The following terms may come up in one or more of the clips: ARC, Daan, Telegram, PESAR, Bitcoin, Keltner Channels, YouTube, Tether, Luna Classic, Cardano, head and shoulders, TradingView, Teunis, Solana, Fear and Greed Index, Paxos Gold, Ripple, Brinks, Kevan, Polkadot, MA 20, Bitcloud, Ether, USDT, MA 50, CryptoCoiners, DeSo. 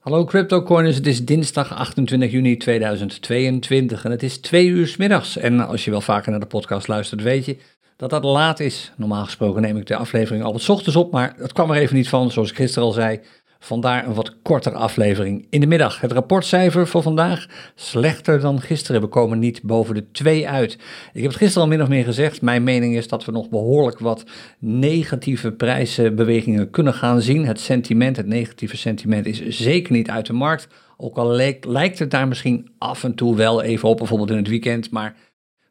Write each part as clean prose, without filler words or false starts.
Hallo CryptoCoiners, het is dinsdag 28 juni 2022 en het is 2 uur 's middags. En als je wel vaker naar de podcast luistert, weet je dat dat laat is. Normaal gesproken neem ik de aflevering altijd 's ochtends op, maar dat kwam er even niet van, zoals ik gisteren al zei. Vandaar een wat kortere aflevering in de middag. Het rapportcijfer voor vandaag, slechter dan gisteren. We komen niet boven de 2 uit. Ik heb het gisteren al min of meer gezegd. Mijn mening is dat we nog behoorlijk wat negatieve prijsbewegingen kunnen gaan zien. Het negatieve sentiment is zeker niet uit de markt. Ook al lijkt het daar misschien af en toe wel even op, bijvoorbeeld in het weekend, maar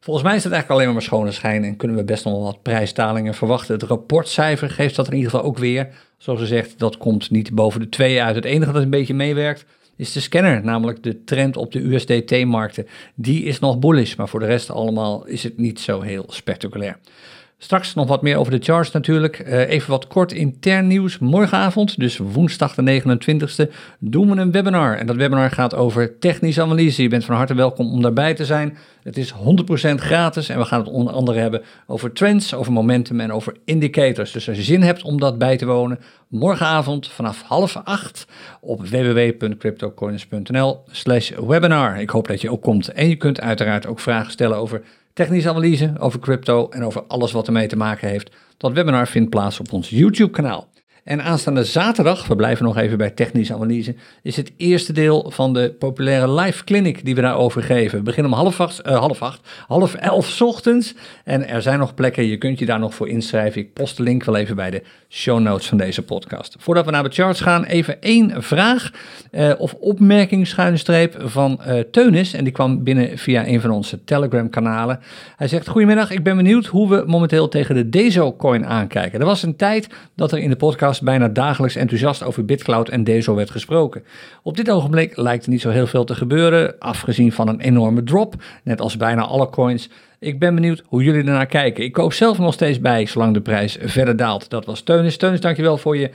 volgens mij is het eigenlijk alleen maar schone schijn en kunnen we best nog wel wat prijsdalingen verwachten. Het rapportcijfer geeft dat in ieder geval ook weer. Zoals gezegd, dat komt niet boven de 2 uit. Het enige dat een beetje meewerkt is de scanner, namelijk de trend op de USDT-markten. Die is nog bullish, maar voor de rest allemaal is het niet zo heel spectaculair. Straks nog wat meer over de charts natuurlijk. Even wat kort intern nieuws. Morgenavond, dus woensdag de 29e, doen we een webinar. En dat webinar gaat over technische analyse. Je bent van harte welkom om daarbij te zijn. Het is 100% gratis en we gaan het onder andere hebben over trends, over momentum en over indicators. Dus als je zin hebt om dat bij te wonen, morgenavond vanaf 20:30 op www.cryptocoiners.nl/webinar. Ik hoop dat je ook komt en je kunt uiteraard ook vragen stellen over technische analyse, over crypto en over alles wat ermee te maken heeft. Dat webinar vindt plaats op ons YouTube-kanaal. En aanstaande zaterdag, we blijven nog even bij technische analyse, is het eerste deel van de populaire live clinic die we daarover geven. We beginnen om half elf ochtends en er zijn nog plekken, je kunt je daar nog voor inschrijven. Ik post de link wel even bij de show notes van deze podcast. Voordat we naar de charts gaan, even 1 vraag of opmerking van Teunis en die kwam binnen via een van onze Telegram kanalen. Hij zegt, goedemiddag, ik ben benieuwd hoe we momenteel tegen de DeSo coin aankijken. Er was een tijd dat er in de podcast bijna dagelijks enthousiast over Bitcloud en DeSo werd gesproken. Op dit ogenblik lijkt er niet zo heel veel te gebeuren, afgezien van een enorme drop, net als bijna alle coins. Ik ben benieuwd hoe jullie ernaar kijken. Ik koop zelf nog steeds bij, zolang de prijs verder daalt. Dat was Teunis. Teunis, dankjewel voor je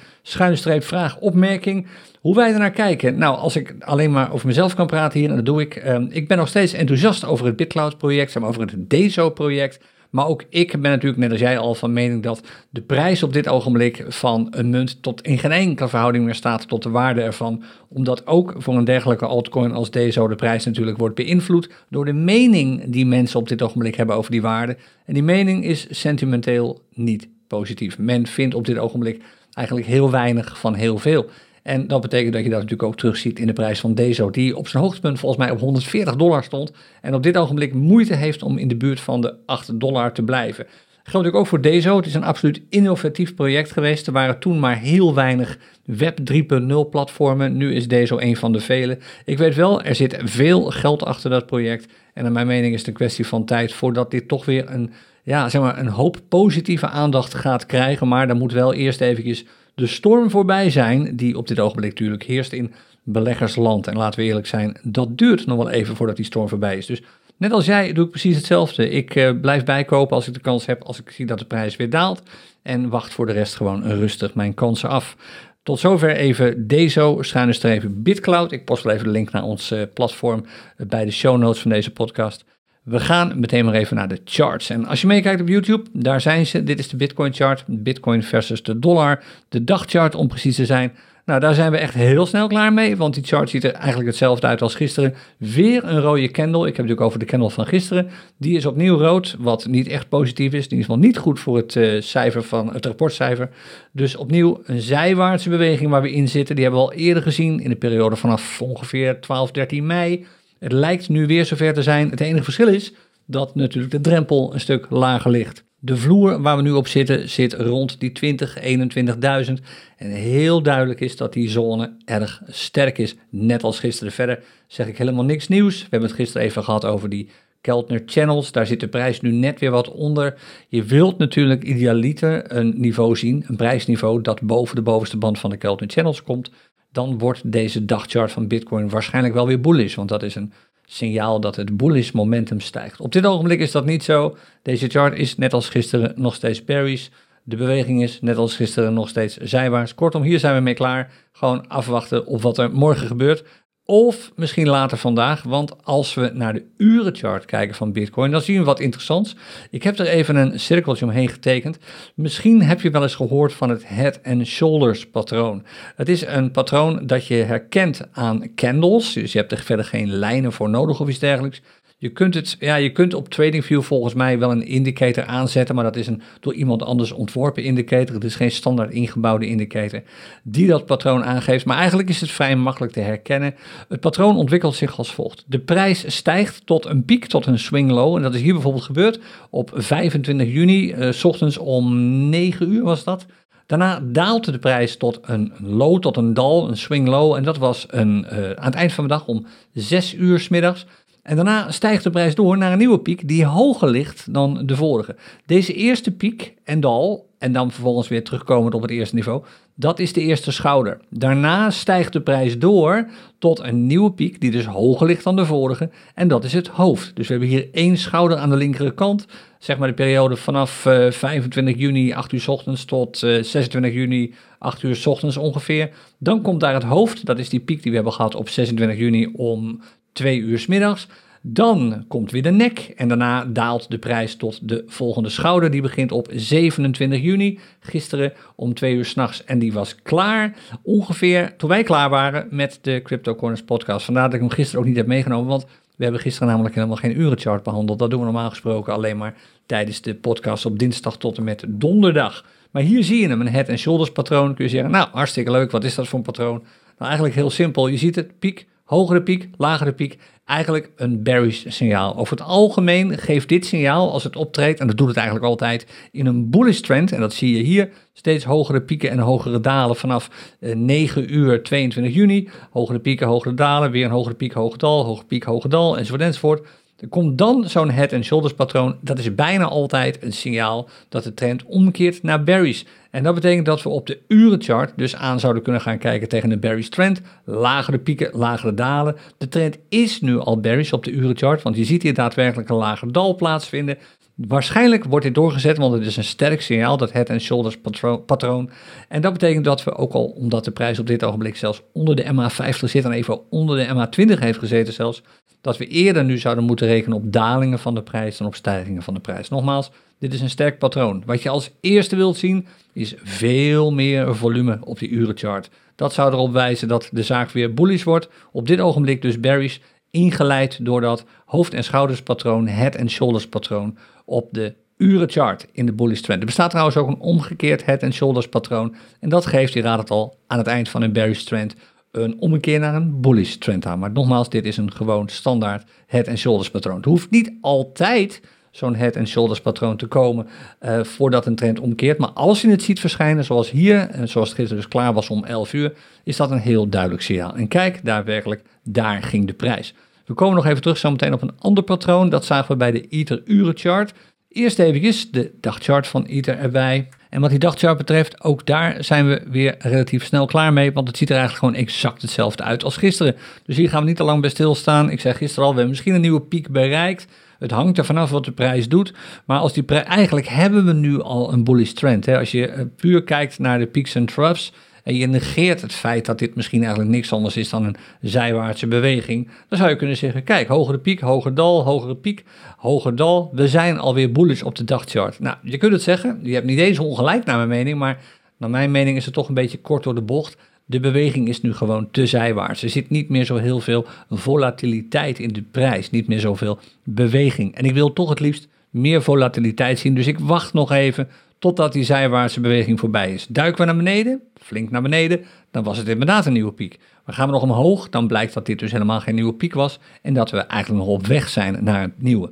vraag, opmerking. Hoe wij ernaar kijken? Nou, als ik alleen maar over mezelf kan praten hier, en dat doe ik. Ik ben nog steeds enthousiast over het Bitcloud-project, maar over het DeSo-project. Maar ook ik ben natuurlijk, net als jij al, van mening dat de prijs op dit ogenblik van een munt tot in geen enkele verhouding meer staat tot de waarde ervan. Omdat ook voor een dergelijke altcoin als DeSo de prijs natuurlijk wordt beïnvloed door de mening die mensen op dit ogenblik hebben over die waarde. En die mening is sentimenteel niet positief. Men vindt op dit ogenblik eigenlijk heel weinig van heel veel. En dat betekent dat je dat natuurlijk ook terugziet in de prijs van DeSo, die op zijn hoogtepunt volgens mij op $140 stond en op dit ogenblik moeite heeft om in de buurt van de $8 te blijven. Dat geldt natuurlijk ook voor DeSo. Het is een absoluut innovatief project geweest. Er waren toen maar heel weinig Web 3.0 platformen. Nu is DeSo een van de vele. Ik weet wel, er zit veel geld achter dat project en naar mijn mening is het een kwestie van tijd voordat dit toch weer een hoop positieve aandacht gaat krijgen. Maar daar moet wel eerst eventjes de storm voorbij zijn die op dit ogenblik natuurlijk heerst in beleggersland. En laten we eerlijk zijn, dat duurt nog wel even voordat die storm voorbij is. Dus net als jij doe ik precies hetzelfde. Ik blijf bijkopen als ik de kans heb, als ik zie dat de prijs weer daalt. En wacht voor de rest gewoon rustig mijn kansen af. Tot zover even DeSo-Bitcloud. Ik post wel even de link naar ons platform bij de show notes van deze podcast. We gaan meteen maar even naar de charts. En als je meekijkt op YouTube, daar zijn ze. Dit is de Bitcoin chart, Bitcoin versus de dollar. De dagchart om precies te zijn. Nou, daar zijn we echt heel snel klaar mee, want die chart ziet er eigenlijk hetzelfde uit als gisteren. Weer een rode candle. Ik heb het natuurlijk over de candle van gisteren. Die is opnieuw rood, wat niet echt positief is. In ieder geval niet goed voor het het rapportcijfer. Dus opnieuw een zijwaartse beweging waar we in zitten. Die hebben we al eerder gezien in de periode vanaf ongeveer 12, 13 mei. Het lijkt nu weer zover te zijn. Het enige verschil is dat natuurlijk de drempel een stuk lager ligt. De vloer waar we nu op zitten zit rond die 20, 21.000. En heel duidelijk is dat die zone erg sterk is. Net als gisteren. Verder zeg ik helemaal niks nieuws. We hebben het gisteren even gehad over die Keltner Channels. Daar zit de prijs nu net weer wat onder. Je wilt natuurlijk idealiter een niveau zien. Een prijsniveau dat boven de bovenste band van de Keltner Channels komt. Dan wordt deze dagchart van Bitcoin waarschijnlijk wel weer bullish. Want dat is een signaal dat het bullish momentum stijgt. Op dit ogenblik is dat niet zo. Deze chart is net als gisteren nog steeds bearish. De beweging is net als gisteren nog steeds zijwaarts. Kortom, hier zijn we mee klaar. Gewoon afwachten op wat er morgen gebeurt. Of misschien later vandaag, want als we naar de urenchart kijken van Bitcoin, dan zien we wat interessants. Ik heb er even een cirkeltje omheen getekend. Misschien heb je wel eens gehoord van het head and shoulders patroon. Het is een patroon dat je herkent aan candles, dus je hebt er verder geen lijnen voor nodig of iets dergelijks. Je kunt op TradingView volgens mij wel een indicator aanzetten, maar dat is een door iemand anders ontworpen indicator. Het is geen standaard ingebouwde indicator die dat patroon aangeeft, maar eigenlijk is het vrij makkelijk te herkennen. Het patroon ontwikkelt zich als volgt. De prijs stijgt tot een piek, tot een swing low, en dat is hier bijvoorbeeld gebeurd op 25 juni, 's ochtends om 9 uur was dat. Daarna daalt de prijs tot een low, tot een dal, een swing low, en dat was aan het eind van de dag om 6 uur 's middags. En daarna stijgt de prijs door naar een nieuwe piek die hoger ligt dan de vorige. Deze eerste piek en dal, en dan vervolgens weer terugkomend op het eerste niveau, dat is de eerste schouder. Daarna stijgt de prijs door tot een nieuwe piek die dus hoger ligt dan de vorige, en dat is het hoofd. Dus we hebben hier één schouder aan de linkerkant, zeg maar de periode vanaf 25 juni 8 uur 's ochtends tot 26 juni 8 uur 's ochtends ongeveer. Dan komt daar het hoofd, dat is die piek die we hebben gehad op 26 juni om 2 uur 's middags. Dan komt weer de nek en daarna daalt de prijs tot de volgende schouder. Die begint op 27 juni, gisteren om 2 uur 's nachts. En die was klaar ongeveer toen wij klaar waren met de CryptoCoiners podcast. Vandaar dat ik hem gisteren ook niet heb meegenomen, want we hebben gisteren namelijk helemaal geen urenchart behandeld. Dat doen we normaal gesproken alleen maar tijdens de podcast op dinsdag tot en met donderdag. Maar hier zie je hem, een head and shoulders patroon. Kun je zeggen, nou hartstikke leuk, wat is dat voor een patroon? Nou eigenlijk heel simpel, je ziet het, piek. Hogere piek, lagere piek, eigenlijk een bearish signaal. Over het algemeen geeft dit signaal, als het optreedt, en dat doet het eigenlijk altijd, in een bullish trend, en dat zie je hier, steeds hogere pieken en hogere dalen vanaf 9 uur 22 juni. Hogere pieken, hogere dalen, weer een hogere piek, hoog dal, hoge piek, hoog dal, enzovoort, enzovoort. Er komt dan zo'n head and shoulders patroon, dat is bijna altijd een signaal dat de trend omkeert naar bearish. En dat betekent dat we op de urenchart dus aan zouden kunnen gaan kijken tegen een bearish trend. Lagere pieken, lagere dalen. De trend is nu al bearish op de urenchart, want je ziet hier daadwerkelijk een lager dal plaatsvinden. Waarschijnlijk wordt dit doorgezet, want het is een sterk signaal, dat head and shoulders patroon. En dat betekent dat we ook al, omdat de prijs op dit ogenblik zelfs onder de MA 50 zit en even onder de MA 20 heeft gezeten zelfs, dat we eerder nu zouden moeten rekenen op dalingen van de prijs dan op stijgingen van de prijs. Nogmaals, dit is een sterk patroon. Wat je als eerste wilt zien is veel meer volume op die urenchart. Dat zou erop wijzen dat de zaak weer bullish wordt. Op dit ogenblik dus bearish, ingeleid door dat hoofd- en schouderspatroon, head- en shoulders-patroon op de urenchart in de bullish trend. Er bestaat trouwens ook een omgekeerd head- en shoulders-patroon. En dat geeft, je raadt het al, aan het eind van een bearish trend een ommekeer naar een bullish trend aan. Maar nogmaals, dit is een gewoon standaard head- en shoulders patroon. Het hoeft niet altijd zo'n head- en shoulders patroon te komen voordat een trend omkeert. Maar als je het ziet verschijnen, zoals hier, en zoals het gisteren dus klaar was om 11 uur, is dat een heel duidelijk signaal. En kijk, daadwerkelijk, daar ging de prijs. We komen nog even terug zo meteen op een ander patroon. Dat zagen we bij de Ether urenchart. Eerst even de dagchart van Ether erbij. En wat die dagchart betreft, ook daar zijn we weer relatief snel klaar mee, want het ziet er eigenlijk gewoon exact hetzelfde uit als gisteren. Dus hier gaan we niet te lang bij stilstaan. Ik zei gisteren al, we hebben misschien een nieuwe piek bereikt. Het hangt er vanaf wat de prijs doet, maar als die eigenlijk hebben we nu al een bullish trend. Hè? Als je puur kijkt naar de peaks en troughs en je negeert het feit dat dit misschien eigenlijk niks anders is dan een zijwaartse beweging, dan zou je kunnen zeggen, kijk, hogere piek, hoger dal, hogere piek, hoger dal. We zijn alweer bullish op de dagchart. Nou, je kunt het zeggen, je hebt niet eens ongelijk naar mijn mening, maar naar mijn mening is het toch een beetje kort door de bocht. De beweging is nu gewoon te zijwaarts. Er zit niet meer zo heel veel volatiliteit in de prijs, niet meer zoveel beweging. En ik wil toch het liefst meer volatiliteit zien, dus ik wacht nog even totdat die zijwaartse beweging voorbij is. Duiken we naar beneden, flink naar beneden, dan was het inderdaad een nieuwe piek. Maar gaan we nog omhoog, dan blijkt dat dit dus helemaal geen nieuwe piek was en dat we eigenlijk nog op weg zijn naar het nieuwe.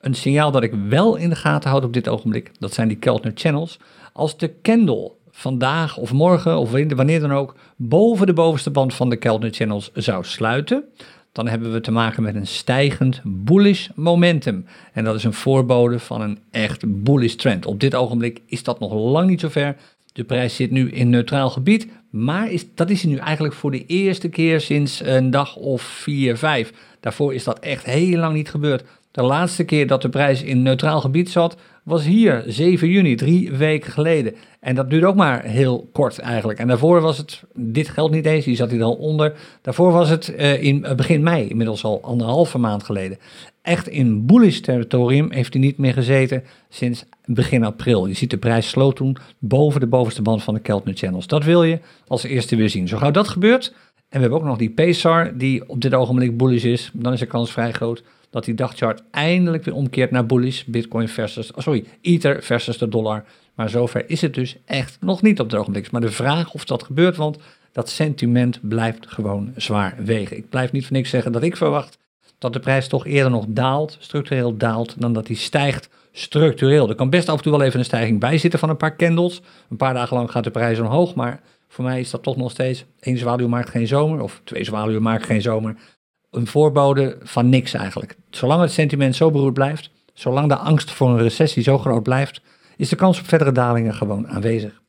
Een signaal dat ik wel in de gaten houd op dit ogenblik, dat zijn die Keltner Channels. Als de candle vandaag of morgen of wanneer dan ook boven de bovenste band van de Keltner Channels zou sluiten, dan hebben we te maken met een stijgend bullish momentum. En dat is een voorbode van een echt bullish trend. Op dit ogenblik is dat nog lang niet zover. De prijs zit nu in neutraal gebied, maar dat is nu eigenlijk voor de eerste keer sinds een dag of 4, 5. Daarvoor is dat echt heel lang niet gebeurd. De laatste keer dat de prijs in neutraal gebied zat was hier, 7 juni, 3 weken geleden. En dat duurde ook maar heel kort eigenlijk. En daarvoor was het, dit geldt niet eens, die zat hier al onder. Daarvoor was het in begin mei, inmiddels al 1,5 maand geleden. Echt in bullish territorium heeft hij niet meer gezeten sinds begin april. Je ziet de prijs sloot toen boven de bovenste band van de Keltner Channels. Dat wil je als eerste weer zien. Zo gauw dat gebeurt, en we hebben ook nog die PESAR die op dit ogenblik bullish is, dan is de kans vrij groot dat die dagchart eindelijk weer omkeert naar bullish. Bitcoin versus, Ether versus de dollar. Maar zover is het dus echt nog niet op het ogenblik. Maar de vraag of dat gebeurt, want dat sentiment blijft gewoon zwaar wegen. Ik blijf niet voor niks zeggen dat ik verwacht dat de prijs toch eerder nog daalt, structureel daalt, dan dat die stijgt structureel. Er kan best af en toe wel even een stijging bij zitten van een paar candles. Een paar dagen lang gaat de prijs omhoog, maar voor mij is dat toch nog steeds 1 zwaluw maakt geen zomer, of 2 zwaluwen maakt geen zomer. Een voorbode van niks eigenlijk. Zolang het sentiment zo beroerd blijft, zolang de angst voor een recessie zo groot blijft, is de kans op verdere dalingen gewoon aanwezig.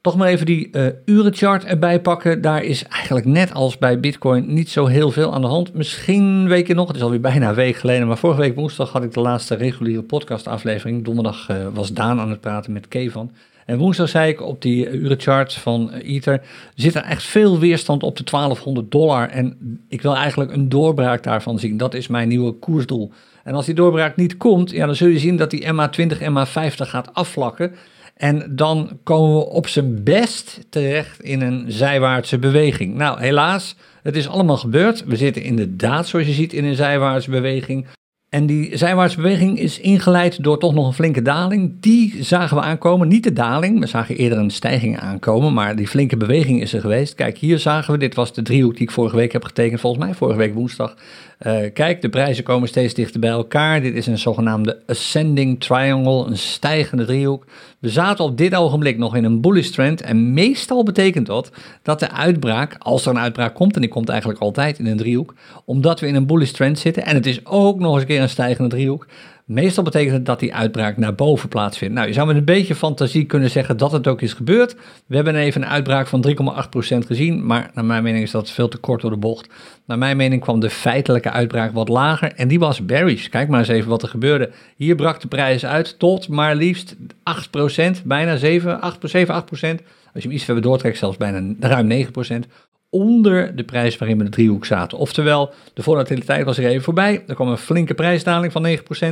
Toch maar even die urenchart erbij pakken. Daar is eigenlijk net als bij Bitcoin niet zo heel veel aan de hand. Misschien weet je nog, het is alweer bijna een week geleden, maar vorige week woensdag had ik de laatste reguliere podcastaflevering. Donderdag was Daan aan het praten met Kevan. En woensdag zei ik op die urenchart van Ether zit er echt veel weerstand op de $1200. En ik wil eigenlijk een doorbraak daarvan zien. Dat is mijn nieuwe koersdoel. En als die doorbraak niet komt, ja, dan zul je zien dat die MA 20, MA 50 gaat afvlakken. En dan komen we op zijn best terecht in een zijwaartse beweging. Nou, helaas, het is allemaal gebeurd. We zitten inderdaad, zoals je ziet, in een zijwaartse beweging. En die zijwaartse beweging is ingeleid door toch nog een flinke daling. Die zagen we aankomen, niet de daling. We zagen eerder een stijging aankomen, maar die flinke beweging is er geweest. Kijk, hier zagen we, dit was de driehoek die ik vorige week heb getekend, volgens mij vorige week woensdag. Kijk, de prijzen komen steeds dichter bij elkaar. Dit is een zogenaamde ascending triangle, een stijgende driehoek. We zaten op dit ogenblik nog in een bullish trend en meestal betekent dat de uitbraak, als er een uitbraak komt, en die komt eigenlijk altijd in een driehoek, omdat we in een bullish trend zitten en het is ook nog eens een keer een stijgende driehoek, meestal betekent het dat die uitbraak naar boven plaatsvindt. Nou, je zou met een beetje fantasie kunnen zeggen dat het ook is gebeurd. We hebben even een uitbraak van 3,8% gezien, maar naar mijn mening is dat veel te kort door de bocht. Naar mijn mening kwam de feitelijke uitbraak wat lager en die was bearish. Kijk maar eens even wat er gebeurde. Hier brak de prijs uit tot maar liefst 8%, bijna 7, 8%. Als je hem iets verder doortrekt, zelfs bijna ruim 9%. Onder de prijs waarin we de driehoek zaten. Oftewel, de volatiliteit was er even voorbij. Er kwam een flinke prijsdaling van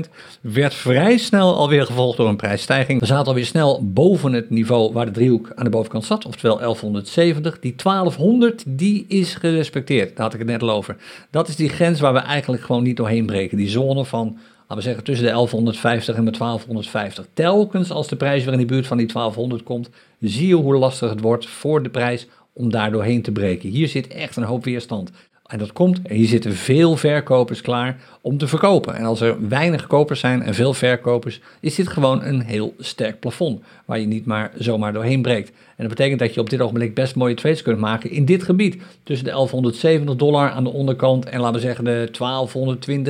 9%. Werd vrij snel alweer gevolgd door een prijsstijging. We zaten alweer snel boven het niveau waar de driehoek aan de bovenkant zat. Oftewel 1170. Die 1200, die is gerespecteerd. Daar had ik het net al over. Dat is die grens waar we eigenlijk gewoon niet doorheen breken. Die zone van, laten we zeggen, tussen de 1150 en de 1250. Telkens als de prijs weer in de buurt van die 1200 komt, zie je hoe lastig het wordt voor de prijs om daar doorheen te breken. Hier zit echt een hoop weerstand. En dat komt, hier zitten veel verkopers klaar om te verkopen. En als er weinig kopers zijn en veel verkopers, is dit gewoon een heel sterk plafond, waar je niet maar zomaar doorheen breekt. En dat betekent dat je op dit ogenblik best mooie trades kunt maken in dit gebied. Tussen de $1170 aan de onderkant en laten we zeggen de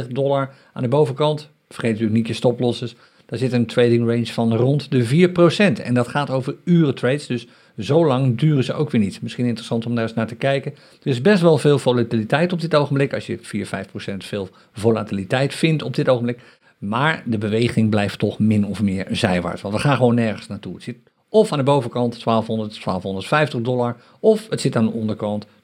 $1220 aan de bovenkant. Vergeet natuurlijk niet je stoplosses. Daar zit een trading range van rond de 4%. En dat gaat over uren trades, dus zo lang duren ze ook weer niet. Misschien interessant om daar eens naar te kijken. Er is best wel veel volatiliteit op dit ogenblik. Als je 4-5% veel volatiliteit vindt op dit ogenblik. Maar de beweging blijft toch min of meer zijwaarts. Want we gaan gewoon nergens naartoe. Het zit of aan de bovenkant $1200, $1250. Of het zit aan de onderkant $1200, $1160.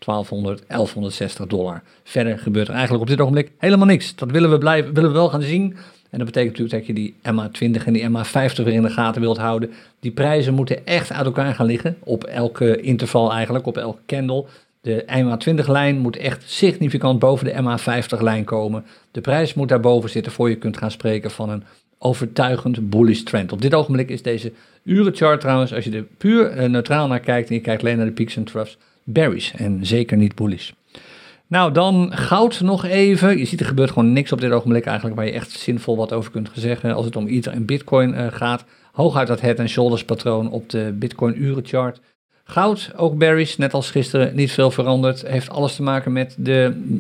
Verder gebeurt er eigenlijk op dit ogenblik helemaal niks. Dat willen we wel gaan zien. En dat betekent natuurlijk dat je die MA 20 en die MA 50 weer in de gaten wilt houden. Die prijzen moeten echt uit elkaar gaan liggen. Op elke interval eigenlijk, op elke candle. De MA 20 lijn moet echt significant boven de MA 50 lijn komen. De prijs moet daarboven zitten voor je kunt gaan spreken van een overtuigend bullish trend. Op dit ogenblik is deze urenchart trouwens, als je er puur neutraal naar kijkt en je kijkt alleen naar de peaks en troughs, bearish en zeker niet bullish. Nou, dan goud nog even. Je ziet, er gebeurt gewoon niks op dit ogenblik eigenlijk waar je echt zinvol wat over kunt zeggen als het om Ether en Bitcoin gaat. Hooguit dat head and shoulders patroon op de Bitcoin urenchart. Goud, ook bearish, net als gisteren, niet veel veranderd. Heeft alles te maken met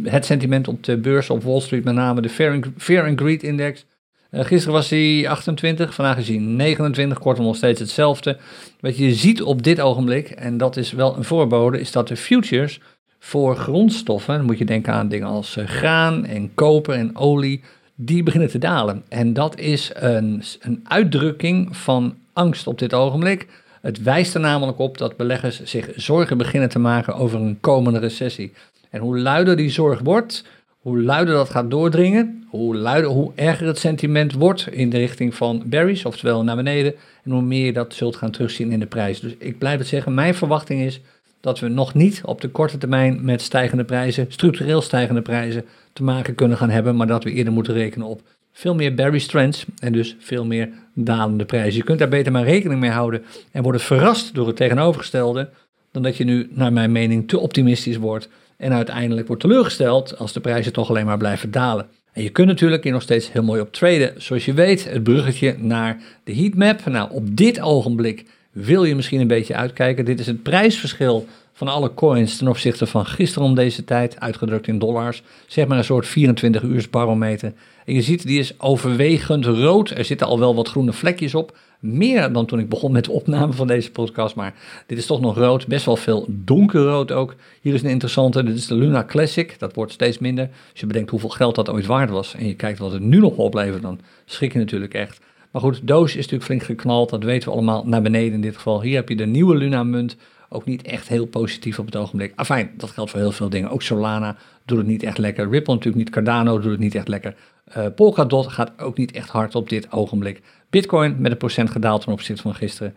het sentiment op de beurs op Wall Street, met name de Fear and Greed Index. Gisteren was hij 28, vandaag is hij 29, kortom nog steeds hetzelfde. Wat je ziet op dit ogenblik, en dat is wel een voorbode, is dat de futures voor grondstoffen, dan moet je denken aan dingen als graan en koper en olie, die beginnen te dalen. En dat is een uitdrukking van angst op dit ogenblik. Het wijst er namelijk op dat beleggers zich zorgen beginnen te maken over een komende recessie. En hoe luider die zorg wordt, hoe luider dat gaat doordringen, hoe erger het sentiment wordt in de richting van bearish, oftewel naar beneden, en hoe meer je dat zult gaan terugzien in de prijs. Dus ik blijf het zeggen, mijn verwachting is dat we nog niet op de korte termijn met stijgende prijzen, structureel stijgende prijzen, te maken kunnen gaan hebben, maar dat we eerder moeten rekenen op veel meer bearish trends en dus veel meer dalende prijzen. Je kunt daar beter maar rekening mee houden en worden verrast door het tegenovergestelde, dan dat je nu, naar mijn mening, te optimistisch wordt en uiteindelijk wordt teleurgesteld als de prijzen toch alleen maar blijven dalen. En je kunt natuurlijk hier nog steeds heel mooi op traden. Zoals je weet, het bruggetje naar de heatmap. Nou, op dit ogenblik wil je misschien een beetje uitkijken. Dit is het prijsverschil van alle coins ten opzichte van gisteren om deze tijd, uitgedrukt in dollars. Zeg maar een soort 24-uurs barometer. En je ziet, die is overwegend rood. Er zitten al wel wat groene vlekjes op. Meer dan toen ik begon met de opname van deze podcast, maar dit is toch nog rood. Best wel veel donkerrood ook. Hier is een interessante, dit is de Luna Classic. Dat wordt steeds minder. Als je bedenkt hoeveel geld dat ooit waard was en je kijkt wat het nu nog oplevert, dan schrik je natuurlijk echt. Maar goed, DeSo is natuurlijk flink geknald. Dat weten we allemaal, naar beneden in dit geval. Hier heb je de nieuwe Luna-munt. Ook niet echt heel positief op het ogenblik. Afijn, dat geldt voor heel veel dingen. Ook Solana doet het niet echt lekker. Ripple natuurlijk niet. Cardano doet het niet echt lekker. Polkadot gaat ook niet echt hard op dit ogenblik. Bitcoin met 1% gedaald ten opzichte van gisteren.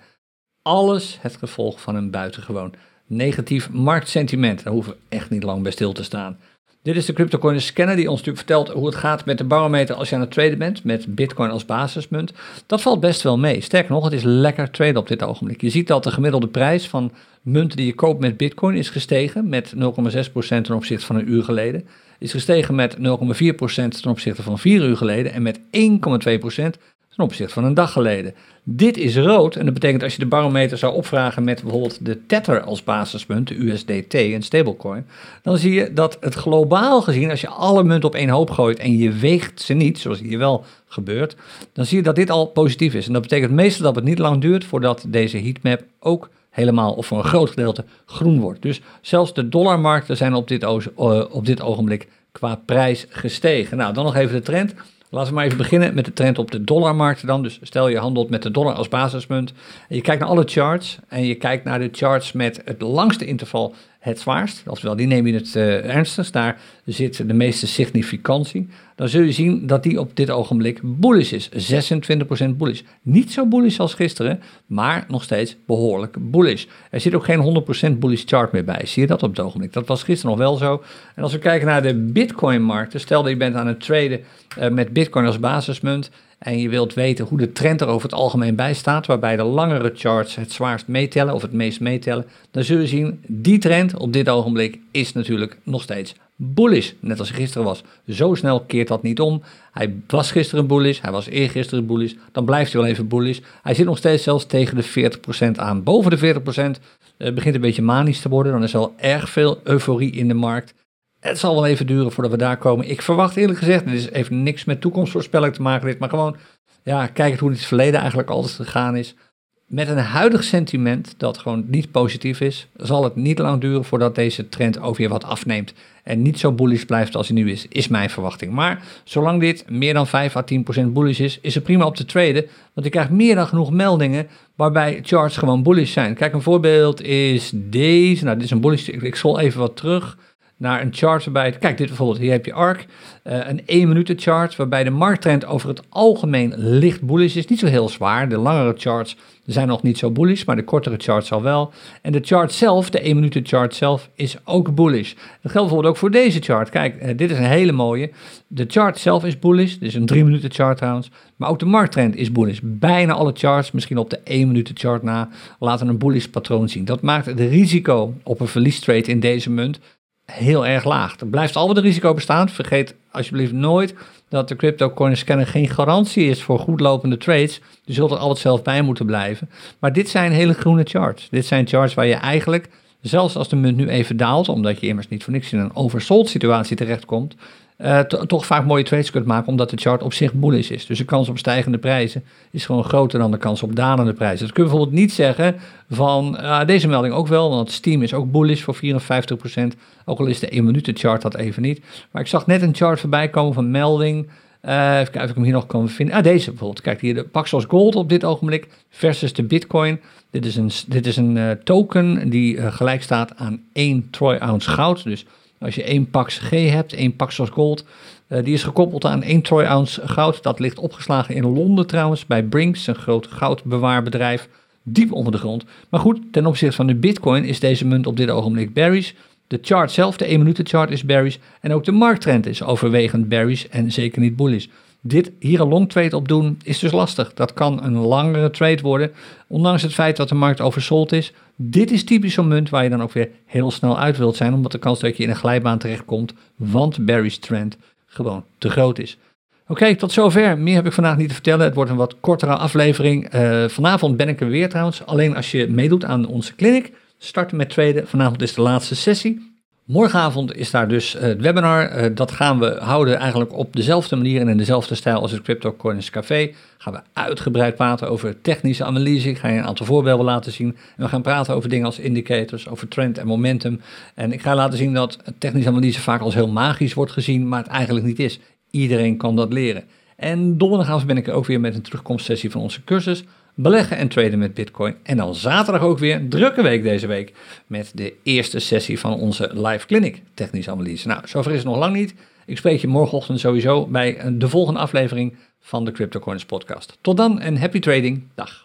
Alles het gevolg van een buitengewoon negatief marktsentiment. Daar hoeven we echt niet lang bij stil te staan. Dit is de CryptoCoiners scanner die ons natuurlijk vertelt hoe het gaat met de barometer als je aan het traden bent, met Bitcoin als basismunt. Dat valt best wel mee. Sterker nog, het is lekker traden op dit ogenblik. Je ziet dat de gemiddelde prijs van munten die je koopt met Bitcoin is gestegen met 0,6% ten opzichte van een uur geleden. Is gestegen met 0,4% ten opzichte van 4 uur geleden en met 1,2% ten opzichte van een dag geleden. Dit is rood en dat betekent als je de barometer zou opvragen met bijvoorbeeld de Tether als basismunt, de USDT, een stablecoin, dan zie je dat het globaal gezien, als je alle munten op één hoop gooit en je weegt ze niet, zoals hier wel gebeurt, dan zie je dat dit al positief is. En dat betekent meestal dat het niet lang duurt voordat deze heatmap ook helemaal of voor een groot gedeelte groen wordt. Dus zelfs de dollarmarkten zijn op dit ogenblik qua prijs gestegen. Nou, dan nog even de trend. Laten we maar even beginnen met de trend op de dollarmarkten dan. Dus stel je handelt met de dollar als basismunt. En je kijkt naar alle charts en je kijkt naar de charts met het langste interval het zwaarst. Oftewel, die neem je het ernstigst. Daar zit de meeste significantie. Dan zul je zien dat die op dit ogenblik bullish is. 26% bullish. Niet zo bullish als gisteren, maar nog steeds behoorlijk bullish. Er zit ook geen 100% bullish chart meer bij. Zie je dat op het ogenblik? Dat was gisteren nog wel zo. En als we kijken naar de Bitcoin-markten. Stel dat je bent aan het traden met Bitcoin als basismunt. En je wilt weten hoe de trend er over het algemeen bij staat, waarbij de langere charts het zwaarst meetellen of het meest meetellen. Dan zul je zien, die trend op dit ogenblik is natuurlijk nog steeds bullish. Net als hij gisteren was. Zo snel keert dat niet om. Hij was gisteren bullish, hij was eergisteren bullish. Dan blijft hij wel even bullish. Hij zit nog steeds zelfs tegen de 40% aan. Boven de 40% begint een beetje manisch te worden. Dan is er al erg veel euforie in de markt. Het zal wel even duren voordat we daar komen. Ik verwacht eerlijk gezegd, dit is even niks met toekomstvoorspelling te maken, dit, maar gewoon ja, kijkend hoe het verleden eigenlijk altijd gegaan is. Met een huidig sentiment dat gewoon niet positief is, zal het niet lang duren voordat deze trend ook weer wat afneemt. En niet zo bullish blijft als hij nu is mijn verwachting. Maar zolang dit meer dan 5 à 10% bullish is, is het prima op te traden. Want je krijgt meer dan genoeg meldingen waarbij charts gewoon bullish zijn. Kijk, een voorbeeld is deze. Nou, dit is een bullish, ik scroll even wat terug naar een chart waarbij, kijk dit bijvoorbeeld, hier heb je ARC, een 1 minuten chart waarbij de markttrend over het algemeen licht bullish is, niet zo heel zwaar, de langere charts zijn nog niet zo bullish, maar de kortere charts al wel, en de chart zelf, de 1 minuten chart zelf, is ook bullish. Dat geldt bijvoorbeeld ook voor deze chart, kijk, dit is een hele mooie, de chart zelf is bullish, dit is een 3 minuten chart trouwens, maar ook de markttrend is bullish, bijna alle charts, misschien op de 1 minuten chart na, laten een bullish patroon zien. Dat maakt het risico op een verliestrade in deze munt heel erg laag. Er blijft altijd een risico bestaan. Vergeet alsjeblieft nooit dat de CryptoCoiners scanner geen garantie is voor goedlopende trades. Je zult er altijd zelf bij moeten blijven. Maar dit zijn hele groene charts. Dit zijn charts waar je eigenlijk, zelfs als de munt nu even daalt, omdat je immers niet voor niks in een oversold situatie terechtkomt, toch vaak mooie trades kunt maken, omdat de chart op zich bullish is. Dus de kans op stijgende prijzen is gewoon groter dan de kans op dalende prijzen. Dat kun je bijvoorbeeld niet zeggen van deze melding ook wel, want Steam is ook bullish voor 54%, ook al is de 1 minuten chart dat even niet. Maar ik zag net een chart voorbij komen van melding Even kijken of ik hem hier nog kan vinden. Ah, deze bijvoorbeeld. Kijk hier, de Paxos Gold op dit ogenblik versus de Bitcoin. Dit is een token die gelijk staat aan 1 troy ounce goud. Dus als je 1 Pax G hebt, 1 Paxos Gold, die is gekoppeld aan 1 troy ounce goud. Dat ligt opgeslagen in Londen trouwens, bij Brinks, een groot goudbewaarbedrijf, diep onder de grond. Maar goed, ten opzichte van de Bitcoin is deze munt op dit ogenblik bearish. De chart zelf, de 1-minuten chart, is bearish. En ook de markttrend is overwegend bearish en zeker niet bullish. Hier een long trade op doen is dus lastig. Dat kan een langere trade worden, ondanks het feit dat de markt oversold is. Dit is typisch zo'n munt waar je dan ook weer heel snel uit wilt zijn, omdat de kans dat je in een glijbaan terechtkomt, want bearish trend gewoon te groot is. Oké, tot zover. Meer heb ik vandaag niet te vertellen. Het wordt een wat kortere aflevering. Vanavond ben ik er weer trouwens. Alleen als je meedoet aan onze clinic, starten met traden. Vanavond is de laatste sessie. Morgenavond is daar dus het webinar. Dat gaan we houden eigenlijk op dezelfde manier en in dezelfde stijl als het CryptoCoiners Café. Gaan we uitgebreid praten over technische analyse. Ik ga je een aantal voorbeelden laten zien. En we gaan praten over dingen als indicators, over trend en momentum. En ik ga laten zien dat technische analyse vaak als heel magisch wordt gezien, maar het eigenlijk niet is. Iedereen kan dat leren. En donderdagavond ben ik er ook weer met een terugkomstsessie van onze cursus Beleggen en Traden met Bitcoin. En dan zaterdag ook weer, drukke week deze week, met de eerste sessie van onze live clinic Technische Analyse. Nou, zover is het nog lang niet. Ik spreek je morgenochtend sowieso bij de volgende aflevering van de CryptoCoiners podcast. Tot dan en happy trading. Dag.